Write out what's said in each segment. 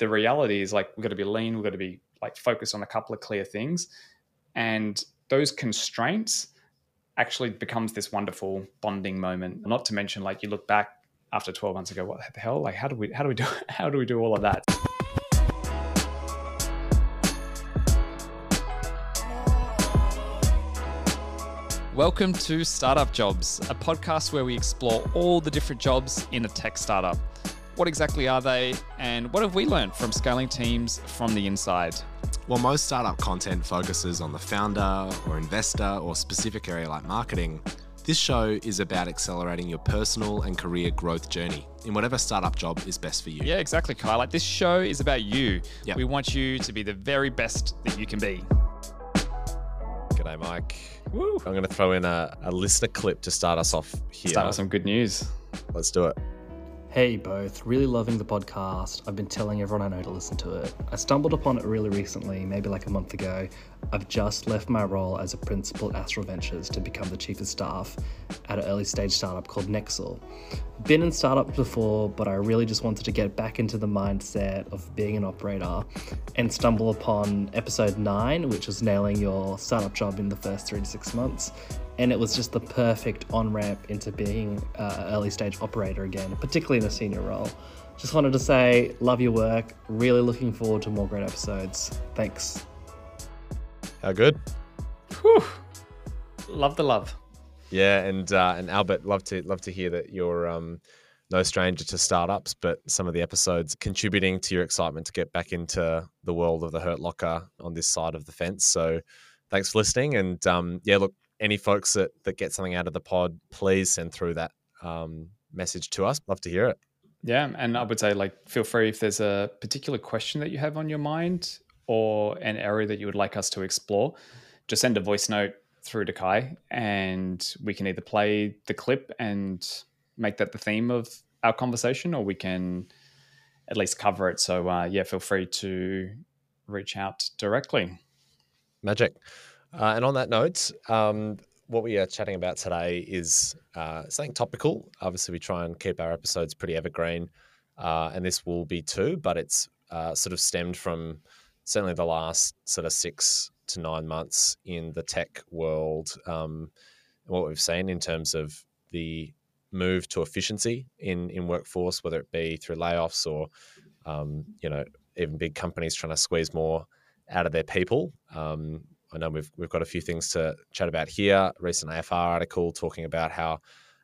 the reality is, like, we've got to be lean, we've got to be like focused on a couple of clear things. And those constraints actually becomes this wonderful bonding moment. Not to mention, like, you look back after 12 months ago, what the hell? Like, how do we do all of that? Welcome to Startup Jobs, a podcast where we explore all the different jobs in a tech startup. What exactly are they, and what have we learned from scaling teams from the inside? While most startup content focuses on the founder or investor or specific area like marketing, this show is about accelerating your personal and career growth journey in whatever startup job is best for you. Yeah, exactly, Kai. Like, this show is about you. Yep. We want you to be the very best that you can be. G'day, Mike. Woo. I'm going to throw in a listener clip to start us off here. Start with some good news. Let's do it. Hey both, really loving the podcast. I've been telling everyone I know to listen to it. I stumbled upon it really recently, maybe like a month ago. I've just left my role as a principal at Astral Ventures to become the chief of staff at an early stage startup called Nexel. Been in startups before, but I really just wanted to get back into the mindset of being an operator and stumble upon episode 9, which was nailing your startup job in the first 3 to 6 months. And it was just the perfect on-ramp into being an early stage operator again, particularly in a senior role. Just wanted to say, love your work. Really looking forward to more great episodes. Thanks. How good? Whew. Love the love. Yeah, and Albert, love to hear that you're no stranger to startups, but some of the episodes contributing to your excitement to get back into the world of the Hurt Locker on this side of the fence. So thanks for listening. And yeah, look, any folks that get something out of the pod, please send through that message to us. Love to hear it. Yeah. And I would say, like, feel free if there's a particular question that you have on your mind or an area that you would like us to explore, just send a voice note through to Kai and we can either play the clip and make that the theme of our conversation, or we can at least cover it. So yeah, feel free to reach out directly. Magic. And on that note, what we are chatting about today is something topical. Obviously, we try and keep our episodes pretty evergreen, and this will be too, but it's sort of stemmed from certainly the last sort of 6 to 9 months in the tech world, what we've seen in terms of the move to efficiency in workforce, whether it be through layoffs or, even big companies trying to squeeze more out of their people. I know we've got a few things to chat about here. Recent AFR article talking about how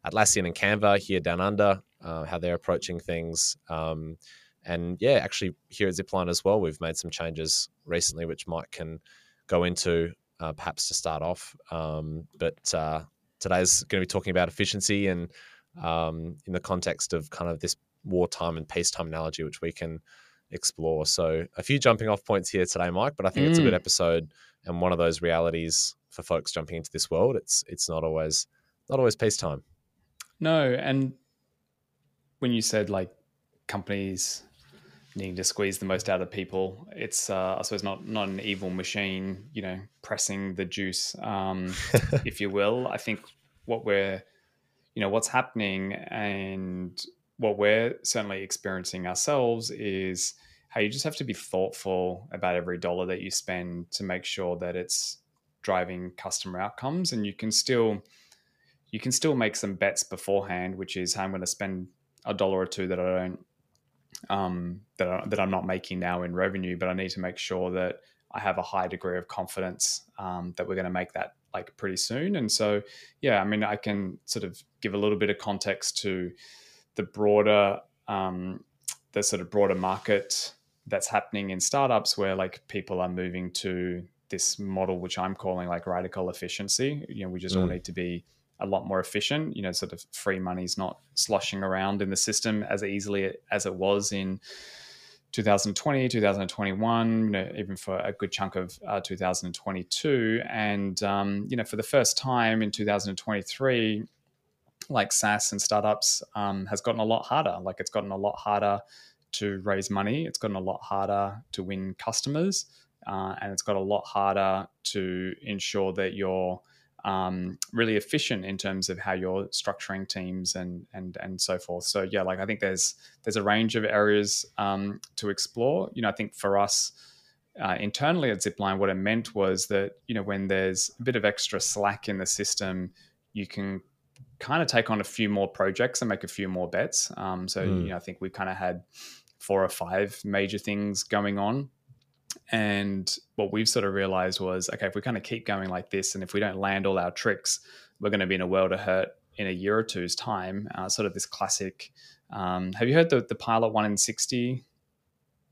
Atlassian and Canva here down under, how they're approaching things. And yeah, actually here at Zipline as well, we've made some changes recently, which Mike can go into perhaps to start off. But today's going to be talking about efficiency and in the context of kind of this wartime and peacetime analogy, which we can explore. So a few jumping off points here today, Mike, but I think it's a good episode and one of those realities for folks jumping into this world. It's not always peacetime. No, and when you said, like, companies needing to squeeze the most out of people, it's I suppose not an evil machine, pressing the juice, if you will. I think what we're, what's happening and what we're certainly experiencing ourselves is how you just have to be thoughtful about every dollar that you spend to make sure that it's driving customer outcomes. And you can still make some bets beforehand, which is how I'm going to spend $1 or $2 that I don't, that I'm not making now in revenue, but I need to make sure that I have a high degree of confidence that we're going to make that, like, pretty soon. And so, yeah, I mean, I can sort of give a little bit of context to the broader market that's happening in startups, where, like, people are moving to this model, which I'm calling, like, radical efficiency. We just all need to be a lot more efficient. Sort of free money's not sloshing around in the system as easily as it was in 2020, 2021, even for a good chunk of 2022. And, for the first time in 2023, like, SaaS and startups has gotten a lot harder. Like, it's gotten a lot harder to raise money. It's gotten a lot harder to win customers, and it's got a lot harder to ensure that you're really efficient in terms of how you're structuring teams and so forth. So yeah, like I think there's a range of areas to explore. You know, I think for us internally at Zipline, what it meant was that, you know, when there's a bit of extra slack in the system, you can kind of take on a few more projects and make a few more bets. You know, I think we kind of had 4 or 5 major things going on. And what we've sort of realized was, okay, if we kind of keep going like this, and if we don't land all our tricks, we're going to be in a world of hurt in a year or two's time. Sort of this classic, have you heard the pilot 1 in 60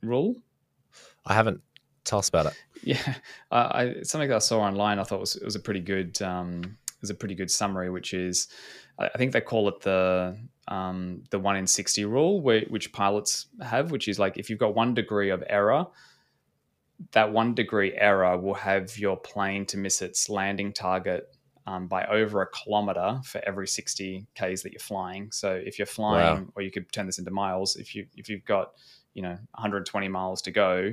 rule? I haven't. Tell us about it. Yeah. Something that I saw online, I thought it was a pretty good, summary, which is, I think they call it the 1 in 60 rule, which pilots have, which is like, if you've got 1 degree of error, that 1 degree error will have your plane to miss its landing target by over 1 kilometer for every 60 Ks that you're flying. So if you're flying, wow, or you could turn this into miles, if you've got, you know, 120 miles to go,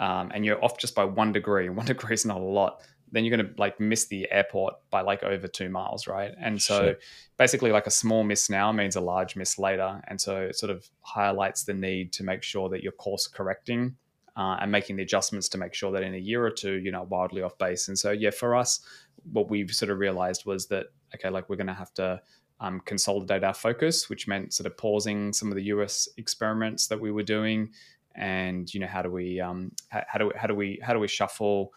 and you're off just by 1 degree, and 1 degree is not a lot, then you're going to like miss the airport by like over 2 miles, right? And so basically like a small miss now means a large miss later. And so it sort of highlights the need to make sure that you're course correcting and making the adjustments to make sure that in a year or two, you're not wildly off base. And so, yeah, for us, what we've sort of realized was that, okay, like we're going to have to consolidate our focus, which meant sort of pausing some of the US experiments that we were doing. And, you know, how do we shuffle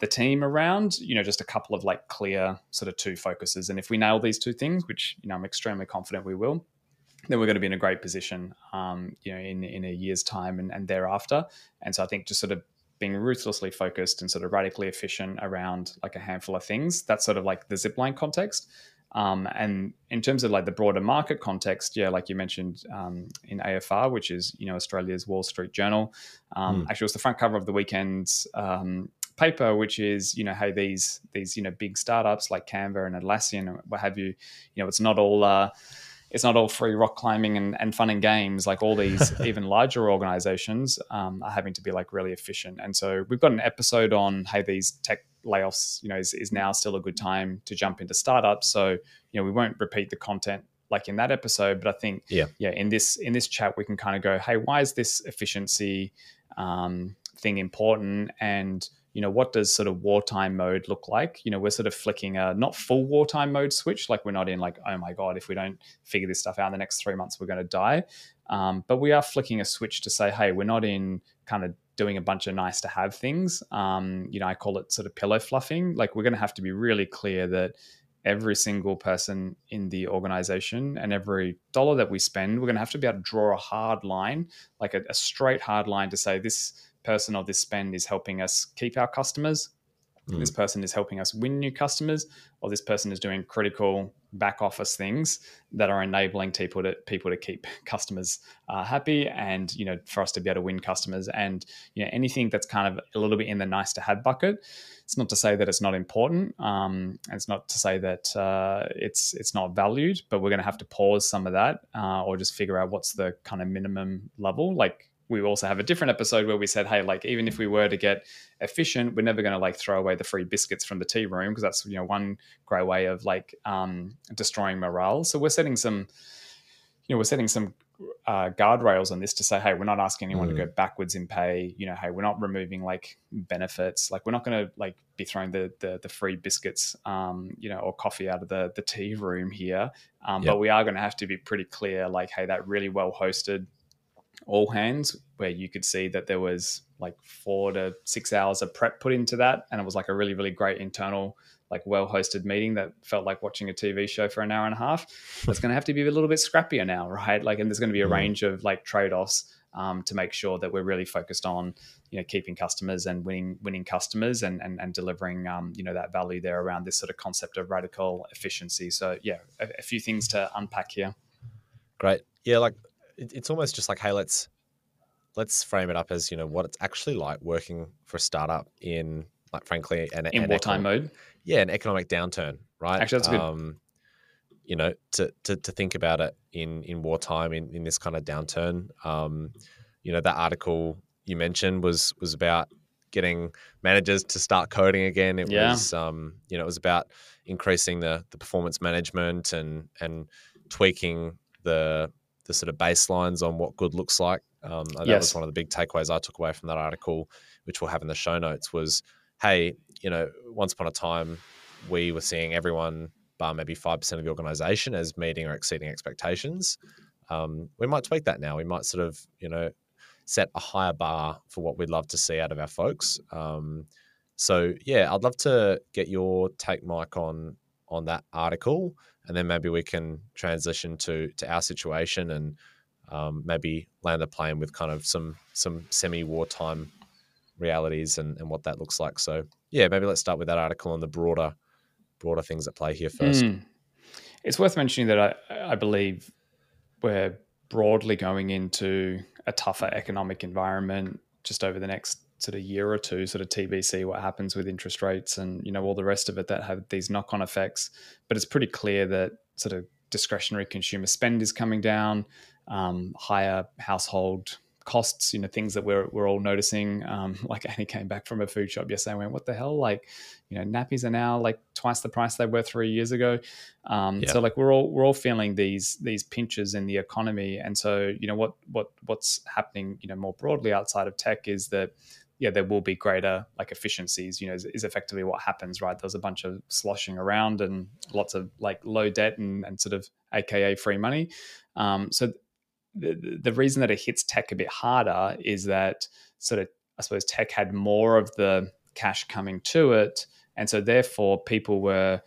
the team around, you know, just a couple of like clear sort of 2 focuses. And if we nail these 2 things, which, you know, I'm extremely confident we will, then we're going to be in a great position, you know, in a year's time and thereafter. And so I think just sort of being ruthlessly focused and sort of radically efficient around like a handful of things, that's sort of like the Zipline context. And in terms of like the broader market context, yeah, like you mentioned in AFR, which is, you know, Australia's Wall Street Journal, actually it was the front cover of the weekend's paper, which is, you know, hey, these, you know, big startups like Canva and Atlassian and what have you know, it's not all free rock climbing and fun and games. Like all these even larger organizations are having to be like really efficient. And so we've got an episode on, hey, these tech layoffs, you know, is now still a good time to jump into startups. So, you know, we won't repeat the content like in that episode, but I think, yeah, in this chat, we can kind of go, hey, why is this efficiency thing important? And, you know, what does sort of wartime mode look like? You know, we're sort of flicking a not full wartime mode switch. Like we're not in like, oh my God, if we don't figure this stuff out in the next 3 months, we're going to die. But we are flicking a switch to say, hey, we're not in kind of doing a bunch of nice to have things. You know, I call it sort of pillow fluffing. Like we're going to have to be really clear that every single person in the organization and every dollar that we spend, we're going to have to be able to draw a hard line, like a straight hard line to say this person or this spend is helping us keep our customers. This person is helping us win new customers, or this person is doing critical back office things that are enabling people to keep customers happy, and, you know, for us to be able to win customers. And, you know, anything that's kind of a little bit in the nice to have bucket, it's not to say that it's not important, and it's not to say that it's not valued, but we're going to have to pause some of that, or just figure out what's the kind of minimum level. Like, we also have a different episode where we said, hey, like even if we were to get efficient, we're never going to like throw away the free biscuits from the tea room, because that's, you know, one great way of like destroying morale. So we're setting some guardrails on this to say, hey, we're not asking anyone to go backwards in pay. You know, hey, we're not removing like benefits. Like we're not going to like be throwing the free biscuits, you know, or coffee out of the tea room here. But we are going to have to be pretty clear, like, hey, that really well hosted all hands where you could see that there was like 4 to 6 hours of prep put into that, and it was like a really, really great internal, like well-hosted meeting that felt like watching a TV show for an hour and a half. That's going to have to be a little bit scrappier now, right? Like, and there's going to be a range of like trade-offs to make sure that we're really focused on, you know, keeping customers and winning customers and delivering, you know, that value there around this sort of concept of radical efficiency. So yeah, a few things to unpack here. Great. Yeah. Like, it's almost just like, hey, let's frame it up as, you know, what it's actually like working for a startup in, like, frankly, in wartime mode. Yeah, an economic downturn, right? Actually, that's good. You know, to think about it in wartime, in this kind of downturn. You know, that article you mentioned was about getting managers to start coding again. It was, you know, it was about increasing the performance management and tweaking the sort of baselines on what good looks like. That was one of the big takeaways I took away from that article, which we'll have in the show notes, was, hey, you know, once upon a time, we were seeing everyone, bar maybe 5% of the organization, as meeting or exceeding expectations. We might tweak that now. We might sort of, you know, set a higher bar for what we'd love to see out of our folks. So yeah, I'd love to get your take, Mike, on that article, and then maybe we can transition to our situation and maybe land the plane with kind of some semi-wartime realities and what that looks like. So yeah, maybe let's start with that article and the broader things at play here first. It's worth mentioning that I believe we're broadly going into a tougher economic environment just over the next sort of year or two, sort of TBC, what happens with interest rates and, you know, all the rest of it that have these knock-on effects. But it's pretty clear that sort of discretionary consumer spend is coming down, higher household costs, you know, things that we're all noticing. Like Annie came back from a food shop yesterday and went, what the hell? Like, you know, nappies are now like twice the price they were 3 years ago. So like we're all feeling these pinches in the economy. And so, you know, what's happening, you know, more broadly outside of tech is that, yeah, there will be greater like efficiencies, you know, is effectively what happens, right? There's a bunch of sloshing around and lots of like low debt and sort of AKA free money. So the reason that it hits tech a bit harder is that sort of, I suppose, tech had more of the cash coming to it. And so therefore people were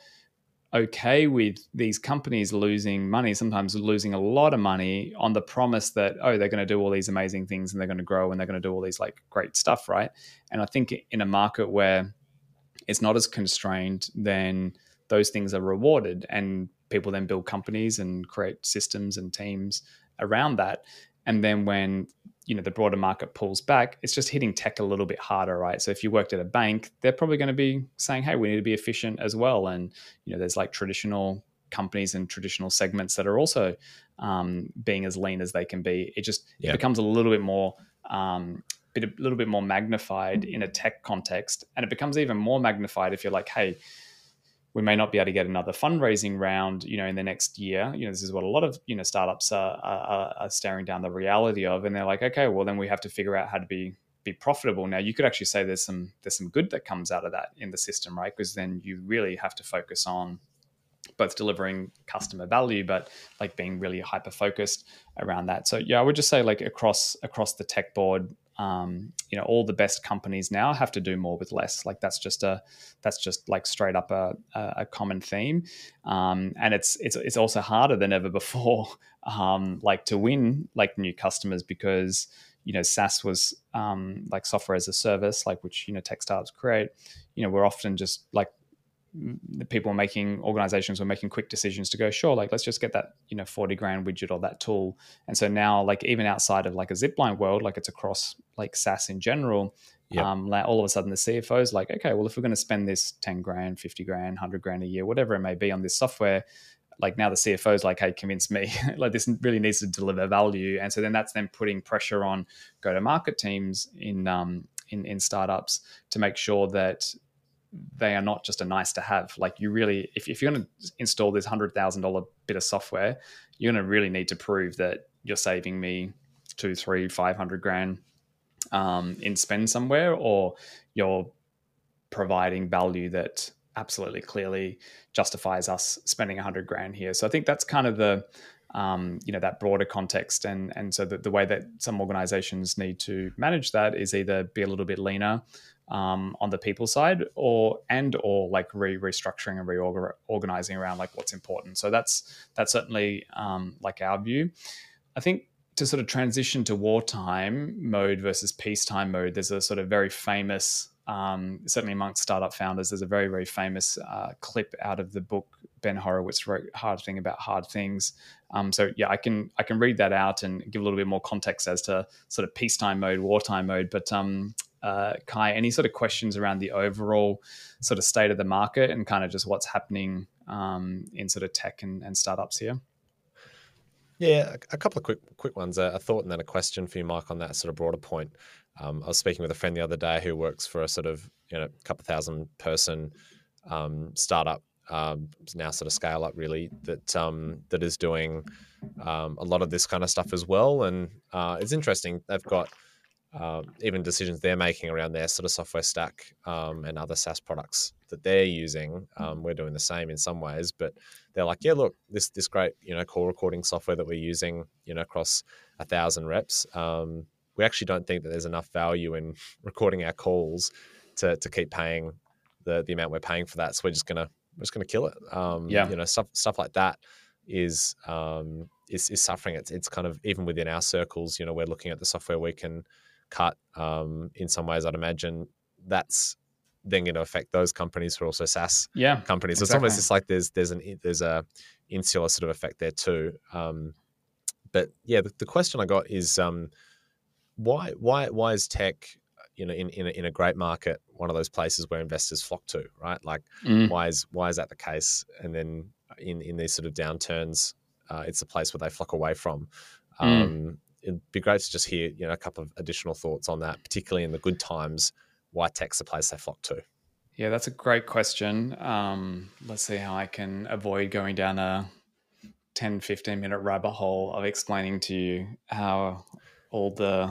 okay with these companies losing money, sometimes losing a lot of money, on the promise that, oh, they're going to do all these amazing things and they're going to grow and they're going to do all these like great stuff, right? And I think in a market where it's not as constrained, then those things are rewarded and people then build companies and create systems and teams around that. And then when, you know, the broader market pulls back, it's just hitting tech a little bit harder, right? So if you worked at a bank, they're probably going to be saying, hey, we need to be efficient as well. And, you know, there's like traditional companies and traditional segments that are also being as lean as they can be. It just it becomes a little bit more magnified in a tech context. And it becomes even more magnified if you're like, hey, we may not be able to get another fundraising round, you know, in the next year. You know, this is what a lot of, you know, startups are staring down the reality of, and they're like, okay, well then we have to figure out how to be profitable. Now you could actually say there's some good that comes out of that in the system, right? Because then you really have to focus on both delivering customer value, but like being really hyper-focused around that. So yeah, I would just say like across the tech board, you know, all the best companies now have to do more with less. Like that's just like straight up a common theme. And it's also harder than ever before, like to win like new customers, because, you know, SaaS was like software as a service, like which, you know, tech startups create. You know, we're often just like the people making organizations were making quick decisions to go, sure, like let's just get that, you know, 40 grand widget or that tool. And so now like even outside of like a Zipline world, like it's across like SaaS in general, like all of a sudden the CFO is like, okay, well if we're going to spend this 10 grand, 50 grand, 100 grand a year, whatever it may be on this software, like now the CFO is like, hey, convince me, like this really needs to deliver value. And so then that's then putting pressure on go-to-market teams in startups to make sure that they are not just a nice to have. Like you really, if you're going to install this $100,000 bit of software, you're going to really need to prove that you're saving me 200, 300, 500 grand in spend somewhere, or you're providing value that absolutely clearly justifies us spending $100,000 here. So I think that's kind of the, you know, that broader context. And so the way that some organizations need to manage that is either be a little bit leaner, on the people side, or like restructuring and reorganizing around like what's important. So that's certainly like our view. I think to sort of transition to wartime mode versus peacetime mode, there's a sort of very famous, certainly amongst startup founders, there's a very, very famous clip out of the book Ben Horowitz wrote, Hard Thing About Hard Things. So yeah, I can read that out and give a little bit more context as to sort of peacetime mode, wartime mode. But Kai, any sort of questions around the overall sort of state of the market and kind of just what's happening in sort of tech and startups here? Yeah, a couple of quick ones, a thought and then a question for you, Mike, on that sort of broader point. I was speaking with a friend the other day who works for a sort of, couple thousand person startup, now sort of scale up really, that that is doing a lot of this kind of stuff as well. And it's interesting, they've got even decisions they're making around their sort of software stack and other SaaS products that they're using. We're doing the same in some ways, but they're like, yeah, look, this great, call recording software that we're using, across 1,000 reps. We actually don't think that there's enough value in recording our calls to keep paying the amount we're paying for that. So we're just gonna kill it. Stuff like that is suffering. It's kind of even within our circles. We're looking at the software we can cut. In some ways, I'd imagine that's then going to affect those companies who are also SaaS companies. So exactly. It's almost just like there's a insular sort of effect there too. But yeah, the question I got is why is tech in a great market one of those places where investors flock to, right? Like why is that the case? And then in these sort of downturns, it's a place where they flock away from. It'd be great to just hear a couple of additional thoughts on that, particularly in the good times. Why tech's the place they flock to? Yeah, that's a great question. Let's see how I can avoid going down a 10, 15-minute rabbit hole of explaining to you how all the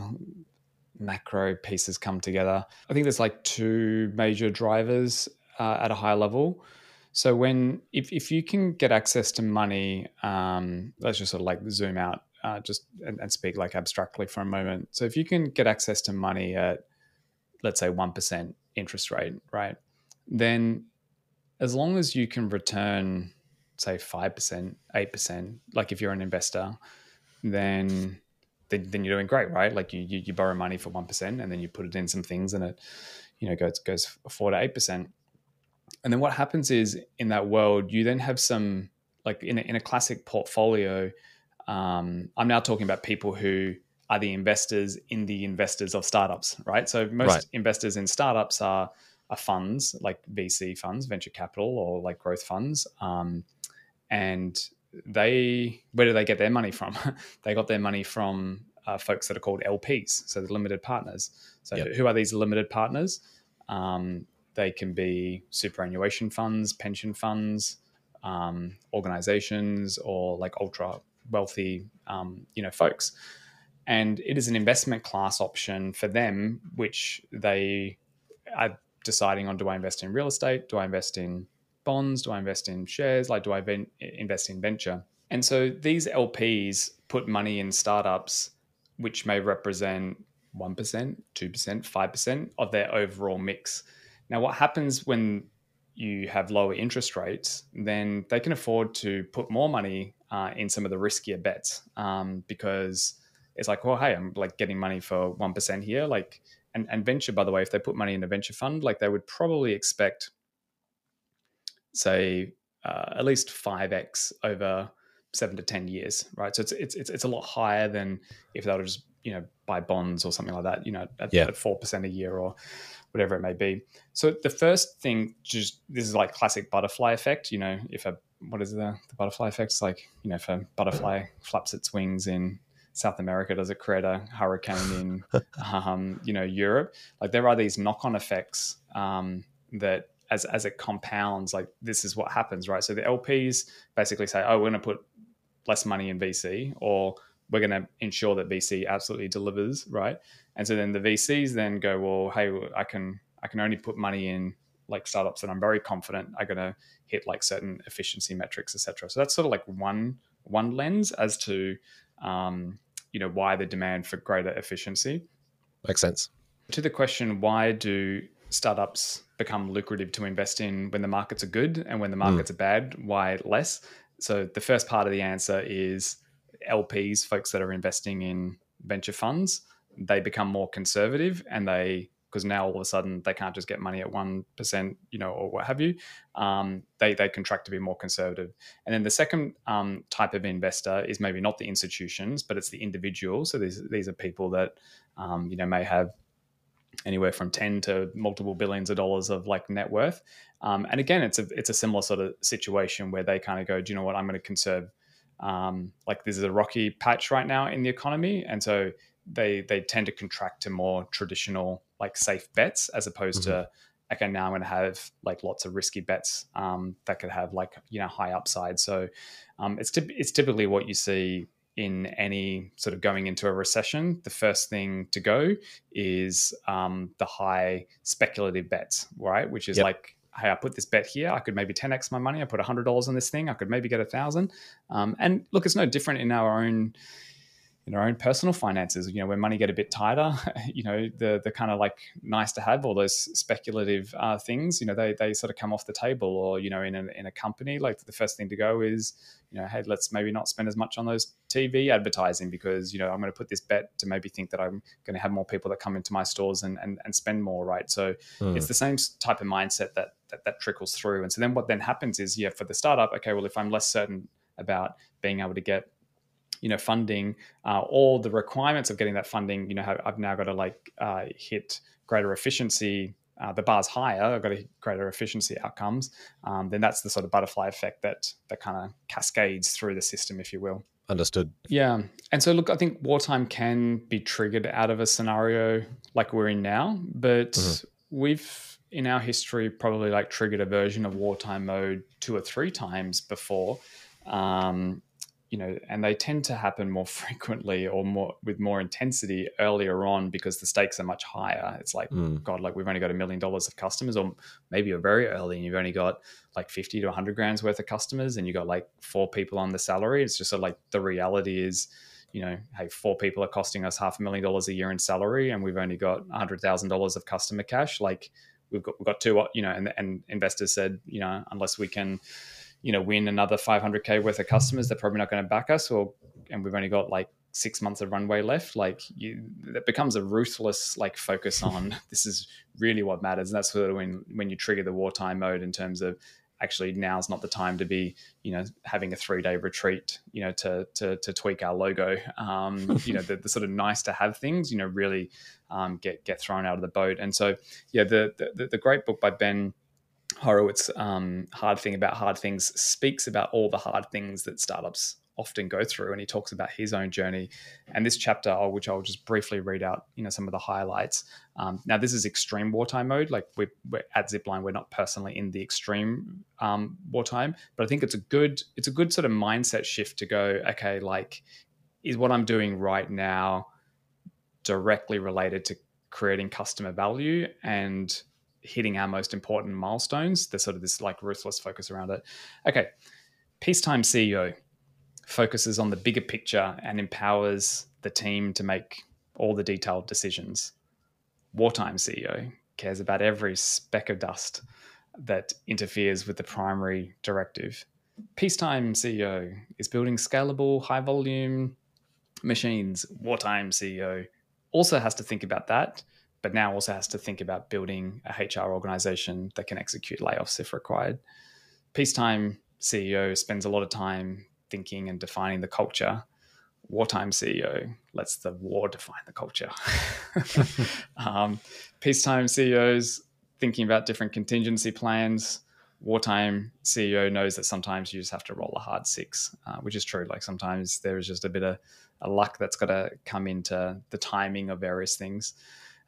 macro pieces come together. I think there's like two major drivers at a high level. So if you can get access to money, let's just sort of like zoom out and speak like abstractly for a moment. So if you can get access to money at, let's say, 1% interest rate, right? Then as long as you can return, say, 5%, 8%, like if you're an investor, then you're doing great, right? Like you borrow money for 1% and then you put it in some things and it, goes 4 to 8%. And then what happens is in that world, you then have some, like in a classic portfolio, I'm now talking about people who are the investors in the investors of startups, right? So most investors in startups are funds like VC funds, venture capital, or like growth funds. And where do they get their money from? They got their money from folks that are called LPs, so the limited partners. So who are these limited partners? They can be superannuation funds, pension funds, organizations, or like ultra wealthy, folks. And it is an investment class option for them, which they are deciding on, do I invest in real estate? Do I invest in bonds? Do I invest in shares? Like, do I invest in venture? And so these LPs put money in startups, which may represent 1%, 2%, 5% of their overall mix. Now, what happens when you have lower interest rates, then they can afford to put more money in some of the riskier bets because it's like, well, hey, I'm like getting money for 1% here. Like, and venture, by the way, if they put money in a venture fund, like they would probably expect, say, at least 5x over 7 to 10 years, right? So it's a lot higher than if they were just buy bonds or something like that, at 4% a year or whatever it may be. So the first thing, just this is like classic butterfly effect. What is the butterfly effect? It's like if a butterfly flaps its wings in South America, does it create a hurricane in, Europe? Like there are these knock-on effects that as it compounds, like this is what happens, right? So the LPs basically say, oh, we're going to put less money in VC, or we're going to ensure that VC absolutely delivers, right? And so then the VCs then go, well, hey, I can only put money in like startups that I'm very confident are going to hit like certain efficiency metrics, et cetera. So that's sort of like one lens as to why the demand for greater efficiency. Makes sense. To the question, why do startups become lucrative to invest in when the markets are good, and when the markets are bad, why less? So the first part of the answer is LPs, folks that are investing in venture funds, they become more conservative, and because now all of a sudden they can't just get money at 1%, or what have you. They contract to be more conservative. And then the second type of investor is maybe not the institutions, but it's the individual. So these are people that, may have anywhere from 10 to multiple billions of dollars of like net worth. And again, it's a similar sort of situation where they kind of go, do you know what, I'm going to conserve, like this is a rocky patch right now in the economy. And so they tend to contract to more traditional, like, safe bets, as opposed to, okay, now I'm going to have like lots of risky bets that could have, like, you know, high upside. So it's typically what you see in any sort of going into a recession. The first thing to go is the high speculative bets, right? Which is like, hey, I put this bet here. I could maybe 10x my money. I put $100 on this thing. I could maybe get 1,000. And look, it's no different in our own personal finances. You know, when money get a bit tighter, you know, the kind of, like, nice to have, all those speculative things, you know, they sort of come off the table. Or, you know, in a company, like, the first thing to go is, you know, hey, let's maybe not spend as much on those TV advertising, because, you know, I'm going to put this bet to maybe think that I'm going to have more people that come into my stores and spend more, right? So it's the same type of mindset that trickles through. And so then what then happens is, for the startup, okay, well, if I'm less certain about being able to get, you know, funding, all the requirements of getting that funding, you know, I've now got to, like, hit greater efficiency. The bar's higher. I've got to hit greater efficiency outcomes. Then that's the sort of butterfly effect that kind of cascades through the system, if you will. Understood. Yeah. And so, look, I think wartime can be triggered out of a scenario like we're in now, but we've, in our history, probably, like, triggered a version of wartime mode 2 or 3 times before. You know, and they tend to happen more frequently, or more with more intensity, earlier on, because the stakes are much higher. It's like, God, like, we've only got $1 million of customers, or maybe you're very early and you've only got like 50 to 100 grand's worth of customers, and you got like 4 people on the salary. It's just sort of like, the reality is, you know, hey, 4 people are costing us $500,000 a year in salary, and we've only got $100,000 of customer cash. Like, we've got 2, you know, and investors said, you know, unless we can, you know, win another $500K worth of customers, they're probably not going to back us, and we've only got like 6 months of runway left. Like, that becomes a ruthless, like, focus on this is really what matters. And that's sort of when you trigger the wartime mode, in terms of, actually, now's not the time to be, you know, having a 3-day retreat, you know, to tweak our logo. You know, the sort of nice to have things, you know, really get thrown out of the boat. And so, yeah, the great book by Ben Horowitz, Hard Thing About Hard Things, speaks about all the hard things that startups often go through, and he talks about his own journey. And this chapter, which I'll just briefly read out, you know, some of the highlights. Now, this is extreme wartime mode. Like, we're at Zipline, we're not personally in the extreme wartime, but I think it's a good sort of mindset shift to go, okay, like, is what I'm doing right now directly related to creating customer value and hitting our most important milestones? There's sort of this, like, ruthless focus around it. Okay, peacetime CEO focuses on the bigger picture and empowers the team to make all the detailed decisions. Wartime CEO cares about every speck of dust that interferes with the primary directive. Peacetime CEO is building scalable, high-volume machines. Wartime CEO also has to think about that, but now also has to think about building a HR organization that can execute layoffs if required. Peacetime CEO spends a lot of time thinking and defining the culture. Wartime CEO lets the war define the culture. Peacetime CEO's thinking about different contingency plans. Wartime CEO knows that sometimes you just have to roll a hard 6, which is true. Like, sometimes there is just a bit of a luck that's got to come into the timing of various things.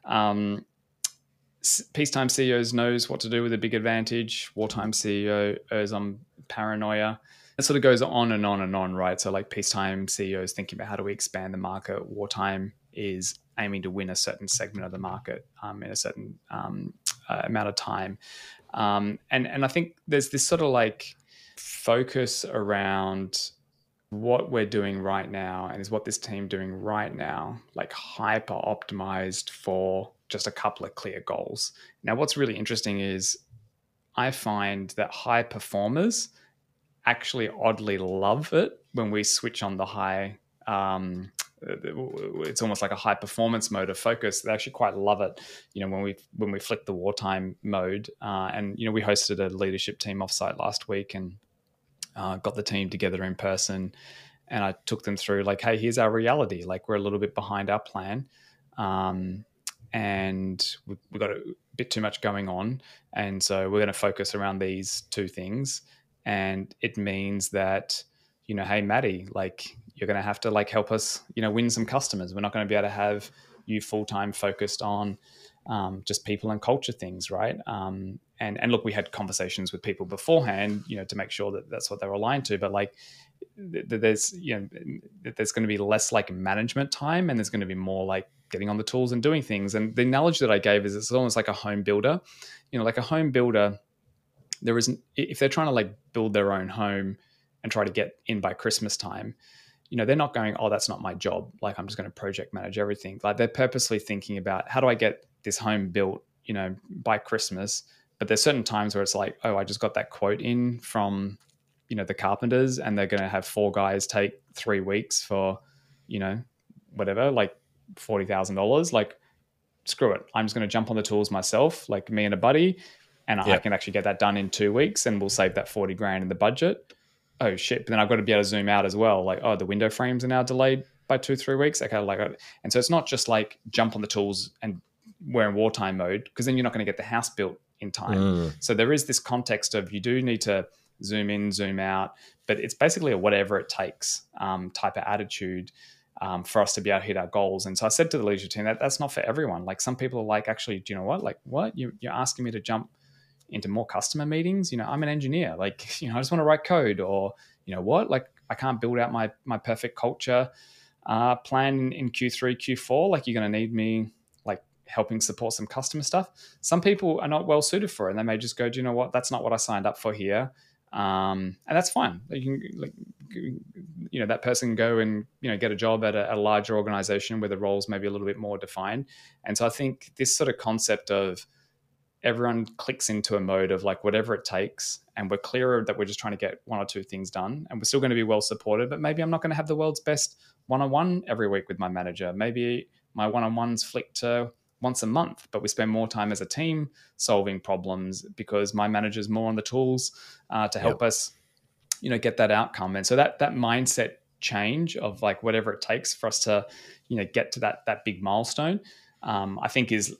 Peacetime CEOs knows what to do with a big advantage. Wartime CEO errs on paranoia. It sort of goes on and on and on, right? So, like, peacetime CEOs thinking about how do we expand the market. Wartime is aiming to win a certain segment of the market in a certain amount of time. And I think there's this sort of, like, focus around what we're doing right now, and is what this team doing right now, like, hyper optimized for just a couple of clear goals. Now, what's really interesting is I find that high performers actually oddly love it when we switch on the high. It's almost like a high performance mode of focus. They actually quite love it, you know, when we flick the wartime mode. And, you know, we hosted a leadership team offsite last week, and got the team together in person, and I took them through, like, hey, here's our reality. Like, we're a little bit behind our plan, and we've got a bit too much going on, and so we're going to focus around these 2 things. And it means that, you know, hey, Maddie, like, you're going to have to like help us, you know, win some customers. We're not going to be able to have you full-time focused on just people and culture things, right? And look, we had conversations with people beforehand, you know, to make sure that that's what they were aligned to. But like, there's, you know, there's going to be less like management time, and there's going to be more like getting on the tools and doing things. And the analogy that I gave is it's almost like a home builder, you know, like a home builder. There isn't, if they're trying to like build their own home and try to get in by Christmas time, you know, they're not going, oh, that's not my job. Like, I'm just going to project manage everything. Like, they're purposely thinking about, how do I get this home built, you know, by Christmas? But there's certain times where it's like, oh, I just got that quote in from, you know, the carpenters, and they're going to have four guys take 3 weeks for, you know, whatever, like $40,000. Like, screw it. I'm just going to jump on the tools myself, like me and a buddy. And yep, I can actually get that done in 2 weeks, and we'll save that $40,000 in the budget. Oh shit. But then I've got to be able to zoom out as well. Like, oh, the window frames are now delayed by 2-3 weeks. Okay. Like, and so it's not just like jump on the tools and we're in wartime mode, because then you're not going to get the house built in time. So there is this context of, you do need to zoom in, zoom out, but it's basically a whatever it takes type of attitude for us to be able to hit our goals. And so I said to the leadership team that that's not for everyone. Like, some people are like, actually, do you know what? Like, what? You're asking me to jump into more customer meetings? You know, I'm an engineer. Like, you know, I just want to write code, or, you know what? Like, I can't build out my perfect culture plan in Q3, Q4. Like, you're going to need me like helping support some customer stuff. Some people are not well suited for it, and they may just go, do you know what? That's not what I signed up for here. And that's fine. You can, like, you know, that person can go and, you know, get a job at a larger organization where the roles may be a little bit more defined. And so I think this sort of concept of everyone clicks into a mode of like whatever it takes, and we're clearer that we're just trying to get one or two things done, and we're still going to be well supported, but maybe I'm not going to have the world's best one-on-one every week with my manager. Maybe my one-on-ones flick to once a month, but we spend more time as a team solving problems because my manager's more on the tools to help us, you know, get that outcome. And so that mindset change of like whatever it takes for us to, you know, get to that big milestone, I think is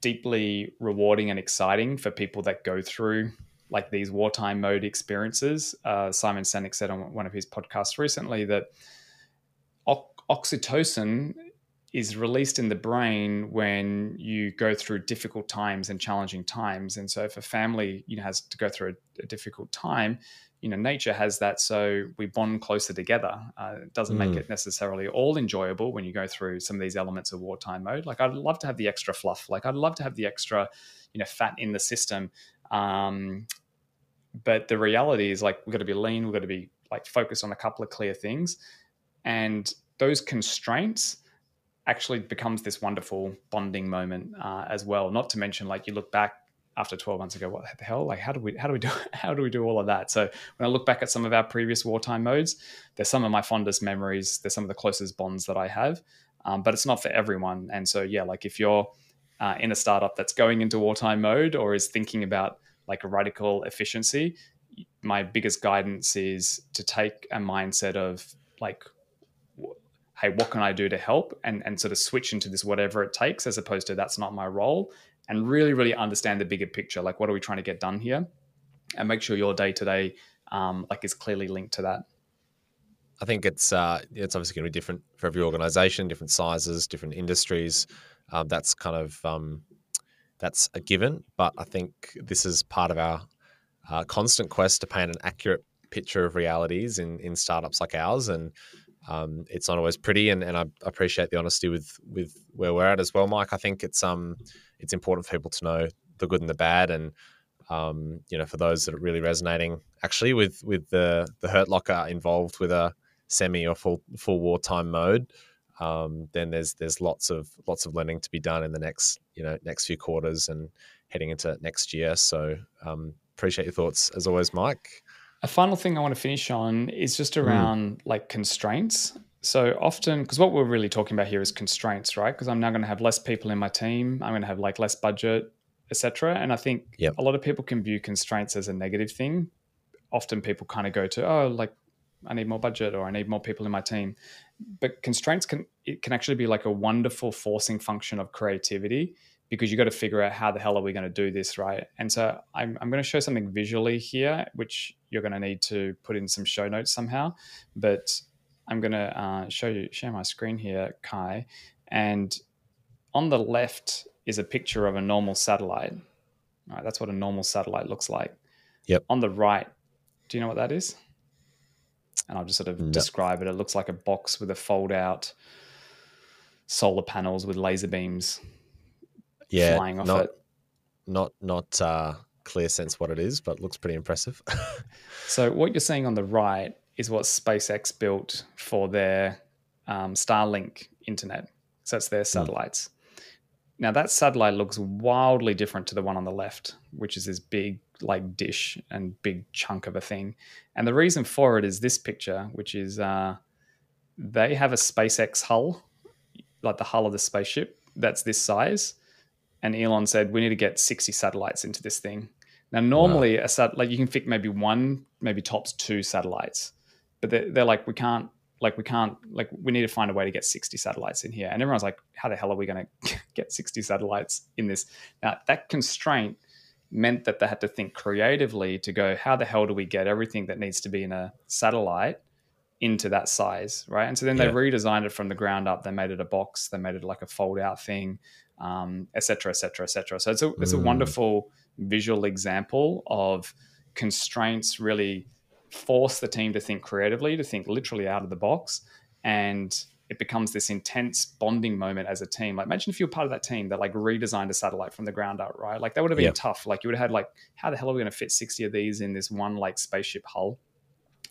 deeply rewarding and exciting for people that go through like these wartime mode experiences. Simon Sinek said on one of his podcasts recently that oxytocin is released in the brain when you go through difficult times and challenging times. And so if a family, you know, has to go through a difficult time, you know, nature has that, so we bond closer together. It doesn't make it necessarily all enjoyable when you go through some of these elements of wartime mode. Like, I'd love to have the extra fluff. Like, I'd love to have the extra, you know, fat in the system. But the reality is, like, we've got to be lean. We've got to be like focused on a couple of clear things. And those constraints actually becomes this wonderful bonding moment as well. Not to mention, like, you look back after 12 months ago, what the hell? Like, how do we do all of that? So when I look back at some of our previous wartime modes, they're some of my fondest memories. They're some of the closest bonds that I have, but it's not for everyone. And so, yeah, like, if you're in a startup that's going into wartime mode or is thinking about like radical efficiency, my biggest guidance is to take a mindset of like, hey, what can I do to help? And sort of switch into this whatever it takes, as opposed to that's not my role, and really, really understand the bigger picture. Like, what are we trying to get done here? And make sure your day-to-day like is clearly linked to that. I think it's obviously going to be different for every organization, different sizes, different industries. That's kind of, that's a given, but I think this is part of our constant quest to paint an accurate picture of realities in startups like ours. And it's not always pretty, and I appreciate the honesty with where we're at as well, Mike. I think it's important for people to know the good and the bad, and you know, for those that are really resonating actually with the Hurt Locker involved with a semi or full wartime mode, then there's lots of learning to be done in the next few quarters and heading into next year. So appreciate your thoughts as always, Mike. A final thing I want to finish on is just around like constraints. So often, because what we're really talking about here is constraints, right? Because I'm now going to have less people in my team. I'm going to have like less budget, etc. And I think a lot of people can view constraints as a negative thing. Often people kind of go to, oh, like I need more budget, or I need more people in my team. But constraints can actually be like a wonderful forcing function of creativity, because you've got to figure out how the hell are we going to do this, right? And so I'm going to show something visually here, which you're going to need to put in some show notes somehow. But I'm going to share my screen here, Kai. And on the left is a picture of a normal satellite. All right, that's what a normal satellite looks like. Yep. On the right, do you know what that is? And I'll just sort of describe it. It looks like a box with a fold out solar panels with laser beams flying off it. Not clear sense what it is, but looks pretty impressive. So what you're seeing on the right is what SpaceX built for their Starlink internet. So it's their satellites. Now that satellite looks wildly different to the one on the left, which is this big like dish and big chunk of a thing. And the reason for it is this picture, which is they have a SpaceX hull, like the hull of the spaceship, that's this size. And Elon said, we need to get 60 satellites into this thing. Now, normally, like you can fit maybe one, maybe tops two satellites, but they're like, we can't, we need to find a way to get 60 satellites in here. And everyone's like, how the hell are we going to get 60 satellites in this? Now, that constraint meant that they had to think creatively to go, how the hell do we get everything that needs to be in a satellite into that size, right? And so then they redesigned it from the ground up. They made it a box. They made it like a fold-out thing, et cetera, et cetera, et cetera. So it's a wonderful visual example of constraints really force the team to think creatively, to think literally out of the box. And it becomes this intense bonding moment as a team. Like imagine if you were part of that team that like redesigned a satellite from the ground up, right? Like that would have been tough. Like you would have had like, how the hell are we going to fit 60 of these in this one like spaceship hull?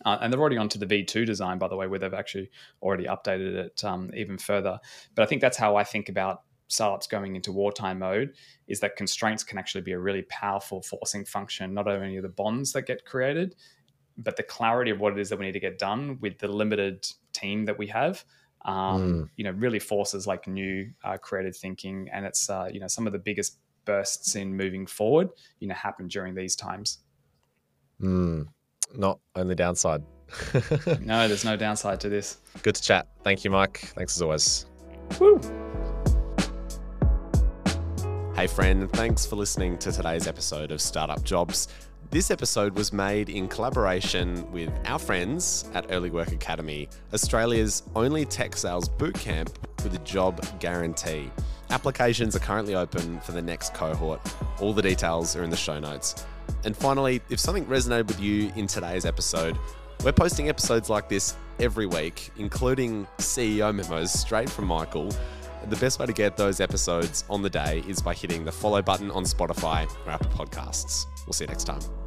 And they're already onto the V2 design, by the way, where they've actually already updated it even further. But I think that's how I think about startups going into wartime mode, is that constraints can actually be a really powerful forcing function, not only the bonds that get created, but the clarity of what it is that we need to get done with the limited team that we have, you know, really forces like new creative thinking. And it's, you know, some of the biggest bursts in moving forward, you know, happen during these times. Not only downside. No, there's no downside to this. Good to chat. Thank you, Mike. Thanks as always. Woo. Hey friend, thanks for listening to today's episode of Startup Jobs. This episode was made in collaboration with our friends at Early Work Academy, Australia's only tech sales bootcamp with a job guarantee. Applications are currently open for the next cohort. All the details are in the show notes. And finally, if something resonated with you in today's episode, we're posting episodes like this every week, including CEO memos straight from Michael. The best way to get those episodes on the day is by hitting the follow button on Spotify or Apple Podcasts. We'll see you next time.